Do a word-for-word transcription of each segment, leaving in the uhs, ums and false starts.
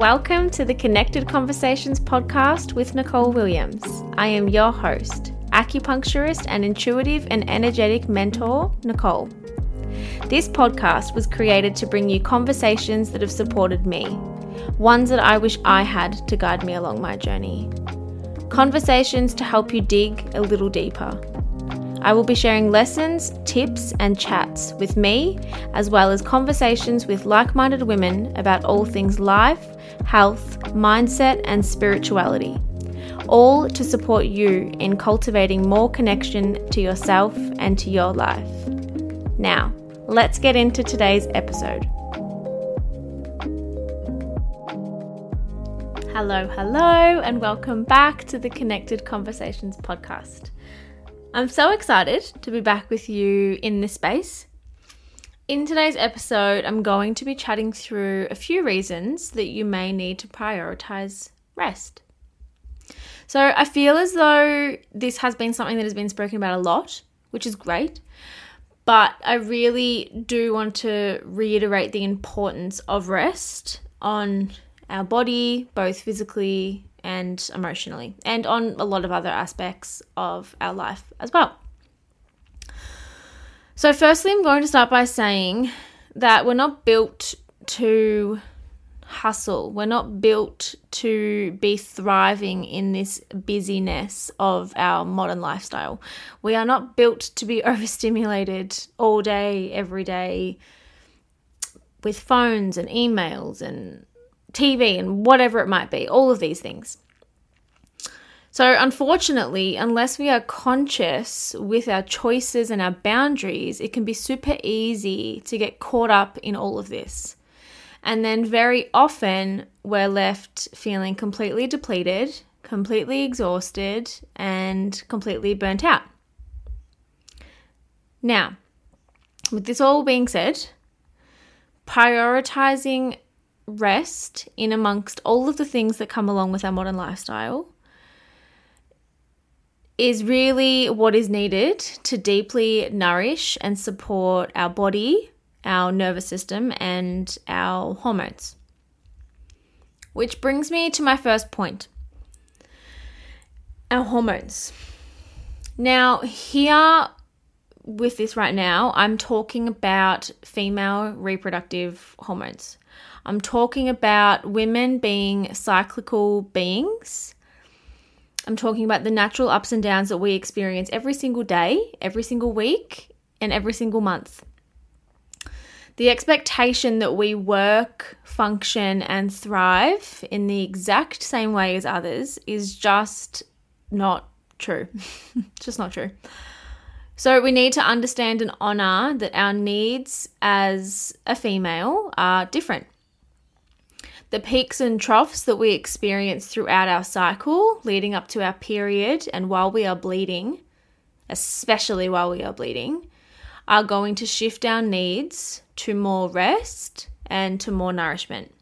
Welcome to the Connected Conversations podcast with Nicole Williams. I am your host, acupuncturist and intuitive and energetic mentor, Nicole. This podcast was created to bring you conversations that have supported me, ones that I wish I had to guide me along my journey. Conversations to help you dig a little deeper. I will be sharing lessons, tips, and chats with me, as well as conversations with like-minded women about all things life, health, mindset, and spirituality, all to support you in cultivating more connection to yourself and to your life. Now, let's get into today's episode. Hello, hello, and welcome back to the Connected Conversations podcast. I'm so excited to be back with you in this space. In today's episode, I'm going to be chatting through a few reasons that you may need to prioritize rest. So I feel as though this has been something that has been spoken about a lot, which is great, but I really do want to reiterate the importance of rest on our body, both physically and emotionally, and on a lot of other aspects of our life as well. So firstly, I'm going to start by saying that we're not built to hustle. We're not built to be thriving in this busyness of our modern lifestyle. We are not built to be overstimulated all day, every day, with phones and emails and T V and whatever it might be, all of these things. So unfortunately, unless we are conscious with our choices and our boundaries, it can be super easy to get caught up in all of this. And then very often we're left feeling completely depleted, completely exhausted, and completely burnt out. Now, with this all being said, prioritizing rest in amongst all of the things that come along with our modern lifestyle is really what is needed to deeply nourish and support our body, our nervous system, and our hormones. Which brings me to my first point, our hormones. Now, here with this right now, I'm talking about female reproductive hormones. I'm talking about women being cyclical beings. I'm talking about the natural ups and downs that we experience every single day, every single week, and every single month. The expectation that we work, function, and thrive in the exact same way as others is just not true. Just not true. So we need to understand and honor that our needs as a female are different. The peaks and troughs that we experience throughout our cycle leading up to our period and while we are bleeding, especially while we are bleeding, are going to shift our needs to more rest and to more nourishment.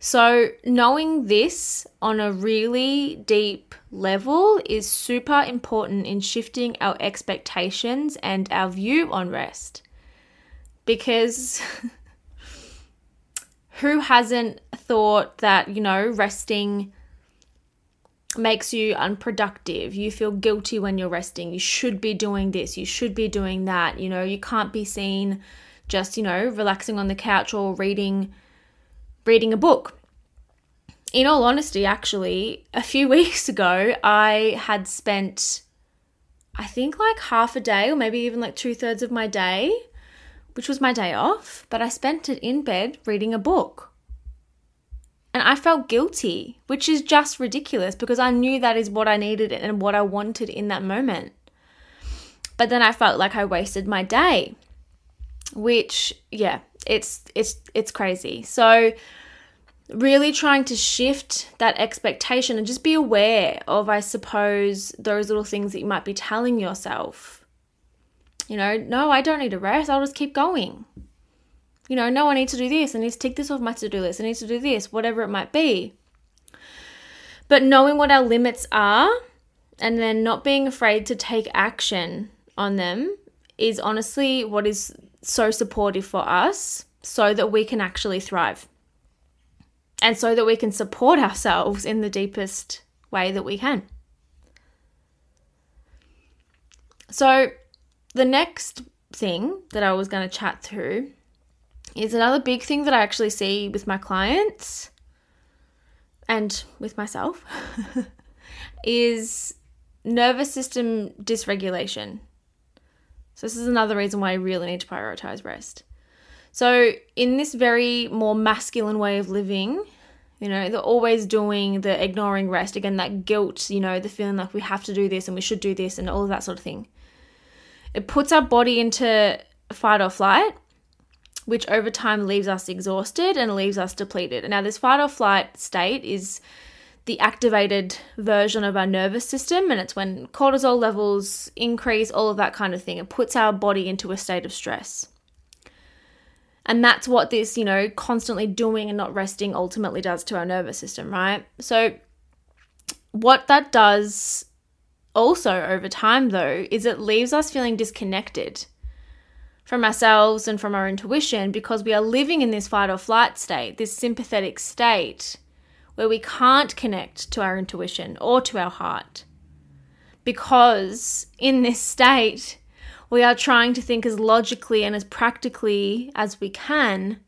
So knowing this on a really deep level is super important in shifting our expectations and our view on rest, because who hasn't thought that, you know, resting makes you unproductive? You feel guilty when you're resting. You should be doing this. You should be doing that. You know, you can't be seen just, you know, relaxing on the couch or reading reading a book. In all honesty, actually, a few weeks ago, I had spent, I think like half a day or maybe even like two thirds of my day, which was my day off, but I spent it in bed reading a book. And I felt guilty, which is just ridiculous because I knew that is what I needed and what I wanted in that moment. But then I felt like I wasted my day, which, yeah, It's it's it's crazy. So really trying to shift that expectation and just be aware of, I suppose, those little things that you might be telling yourself. You know, no, I don't need to rest. I'll just keep going. You know, no, I need to do this. I need to take this off my to-do list. I need to do this, whatever it might be. But knowing what our limits are and then not being afraid to take action on them is honestly what is so supportive for us so that we can actually thrive. and so that we can support ourselves in the deepest way that we can. So the next thing that I was going to chat through is another big thing that I actually see with my clients and with myself is nervous system dysregulation. So this is another reason why I really need to prioritize rest. So in this very more masculine way of living, you know, the always doing, the ignoring rest, again, that guilt, you know, the feeling like we have to do this and we should do this and all of that sort of thing. It puts our body into fight or flight, which over time leaves us exhausted and leaves us depleted. And now this fight or flight state is the activated version of our nervous system, and it's when cortisol levels increase, all of that kind of thing. It puts our body into a state of stress. And that's what this, you know, constantly doing and not resting ultimately does to our nervous system, right? So what that does also over time, though, is it leaves us feeling disconnected from ourselves and from our intuition, because we are living in this fight or flight state, this sympathetic state where we can't connect to our intuition or to our heart, because in this state we are trying to think as logically and as practically as we can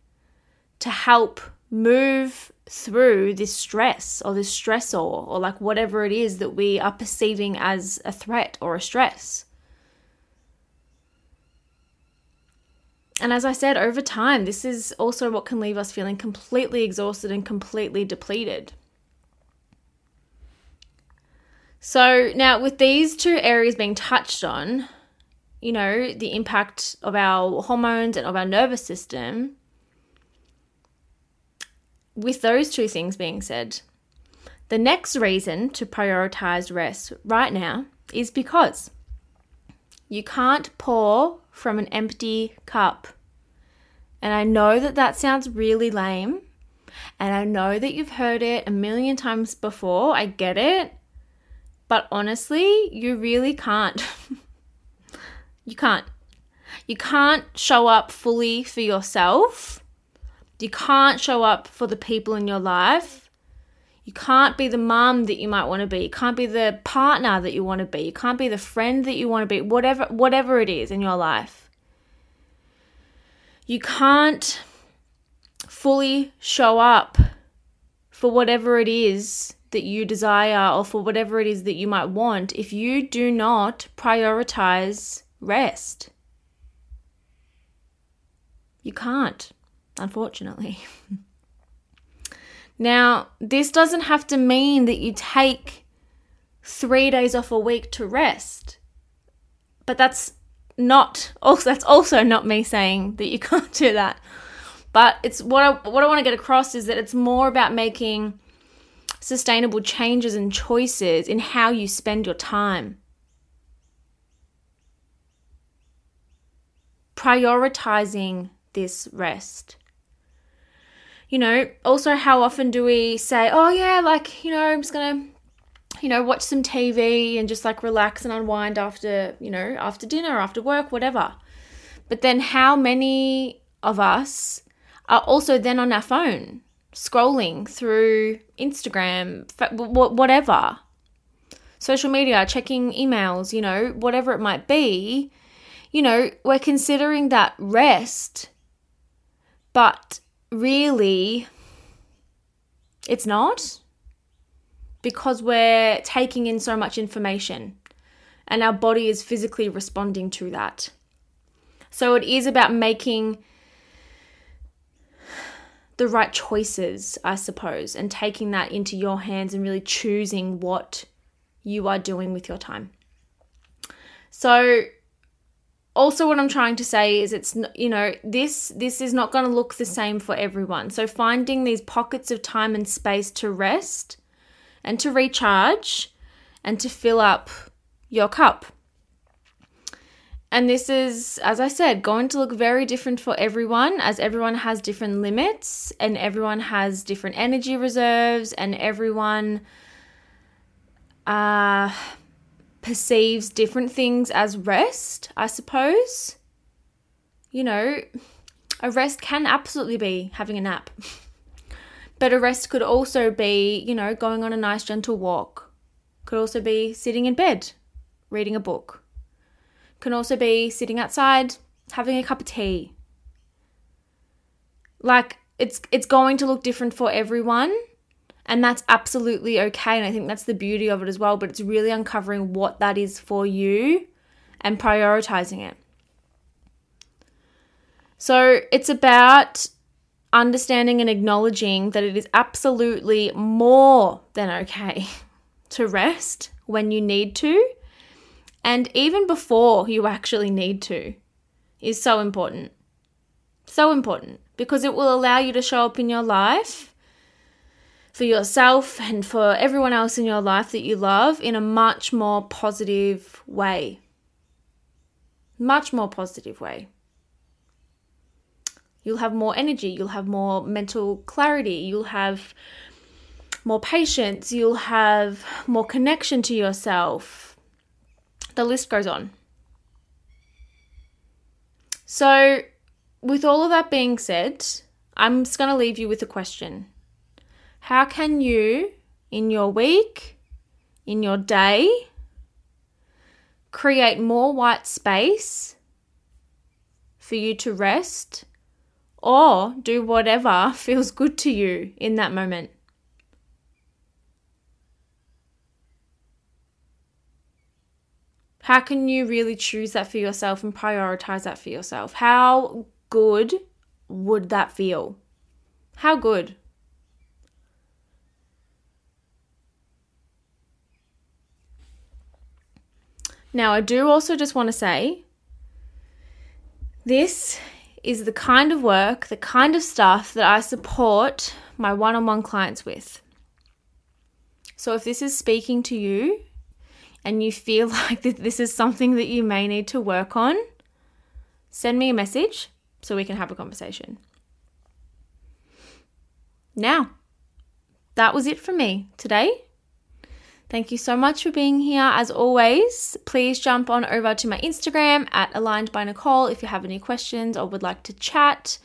to help move through this stress or this stressor, or like whatever it is that we are perceiving as a threat or a stress. And as I said, over time, this is also what can leave us feeling completely exhausted and completely depleted. So now with these two areas being touched on, you know, the impact of our hormones and of our nervous system, with those two things being said, the next reason to prioritize rest right now is because you can't pour from an empty cup. And I know that that sounds really lame, and I know that you've heard it a million times before. I get it. But honestly, you really can't. You can't. You can't show up fully for yourself. You can't show up for the people in your life. You can't be the mom that you might want to be. You can't be the partner that you want to be. You can't be the friend that you want to be, whatever, whatever it is in your life. You can't fully show up for whatever it is that you desire or for whatever it is that you might want if you do not prioritize rest. You can't, unfortunately. Now, this doesn't have to mean that you take three days off a week to rest, but that's not also, that's also not me saying that you can't do that. But it's what I, what I want to get across is that it's more about making sustainable changes and choices in how you spend your time. Prioritizing this rest. You know, also how often do we say, oh yeah, like, you know, I'm just going to, you know, watch some T V and just like relax and unwind after, you know, after dinner, after work, whatever. But then how many of us are also then on our phone scrolling through Instagram, whatever, social media, checking emails, you know, whatever it might be. You know, we're considering that rest, but really, it's not, because we're taking in so much information and our body is physically responding to that. So it is about making the right choices, I suppose, and taking that into your hands and really choosing what you are doing with your time. So also what I'm trying to say is it's, you know, this this is not going to look the same for everyone. So finding these pockets of time and space to rest and to recharge and to fill up your cup. And this is, as I said, going to look very different for everyone, as everyone has different limits and everyone has different energy reserves and everyone uh perceives different things as rest, I suppose. You know, a rest can absolutely be having a nap. But a rest could also be, you know, going on a nice gentle walk. Could also be sitting in bed, reading a book. Can also be sitting outside, having a cup of tea. Like, it's it's going to look different for everyone, and that's absolutely okay. And I think that's the beauty of it as well, but it's really uncovering what that is for you and prioritizing it. So it's about understanding and acknowledging that it is absolutely more than okay to rest when you need to, and even before you actually need to, is so important. So important. Because it will allow you to show up in your life for yourself and for everyone else in your life that you love in a much more positive way. Much more positive way. You'll have more energy. You'll have more mental clarity. You'll have more patience. You'll have more connection to yourself. The list goes on. So, with all of that being said, I'm just going to leave you with a question. How can you, in your week, in your day, create more white space for you to rest or do whatever feels good to you in that moment? How can you really choose that for yourself and prioritize that for yourself? How good would that feel? How good? Now, I do also just want to say, this is the kind of work, the kind of stuff that I support my one-on-one clients with. So if this is speaking to you and you feel like this is something that you may need to work on, send me a message so we can have a conversation. Now, that was it from me today. Thank you so much for being here. As always, please jump on over to my Instagram at aligned by nicole if you have any questions or would like to chat.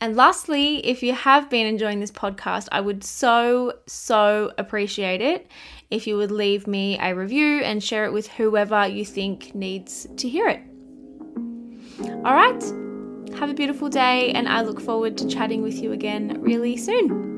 And lastly, if you have been enjoying this podcast, I would so, so appreciate it if you would leave me a review and share it with whoever you think needs to hear it. All right, have a beautiful day, and I look forward to chatting with you again really soon.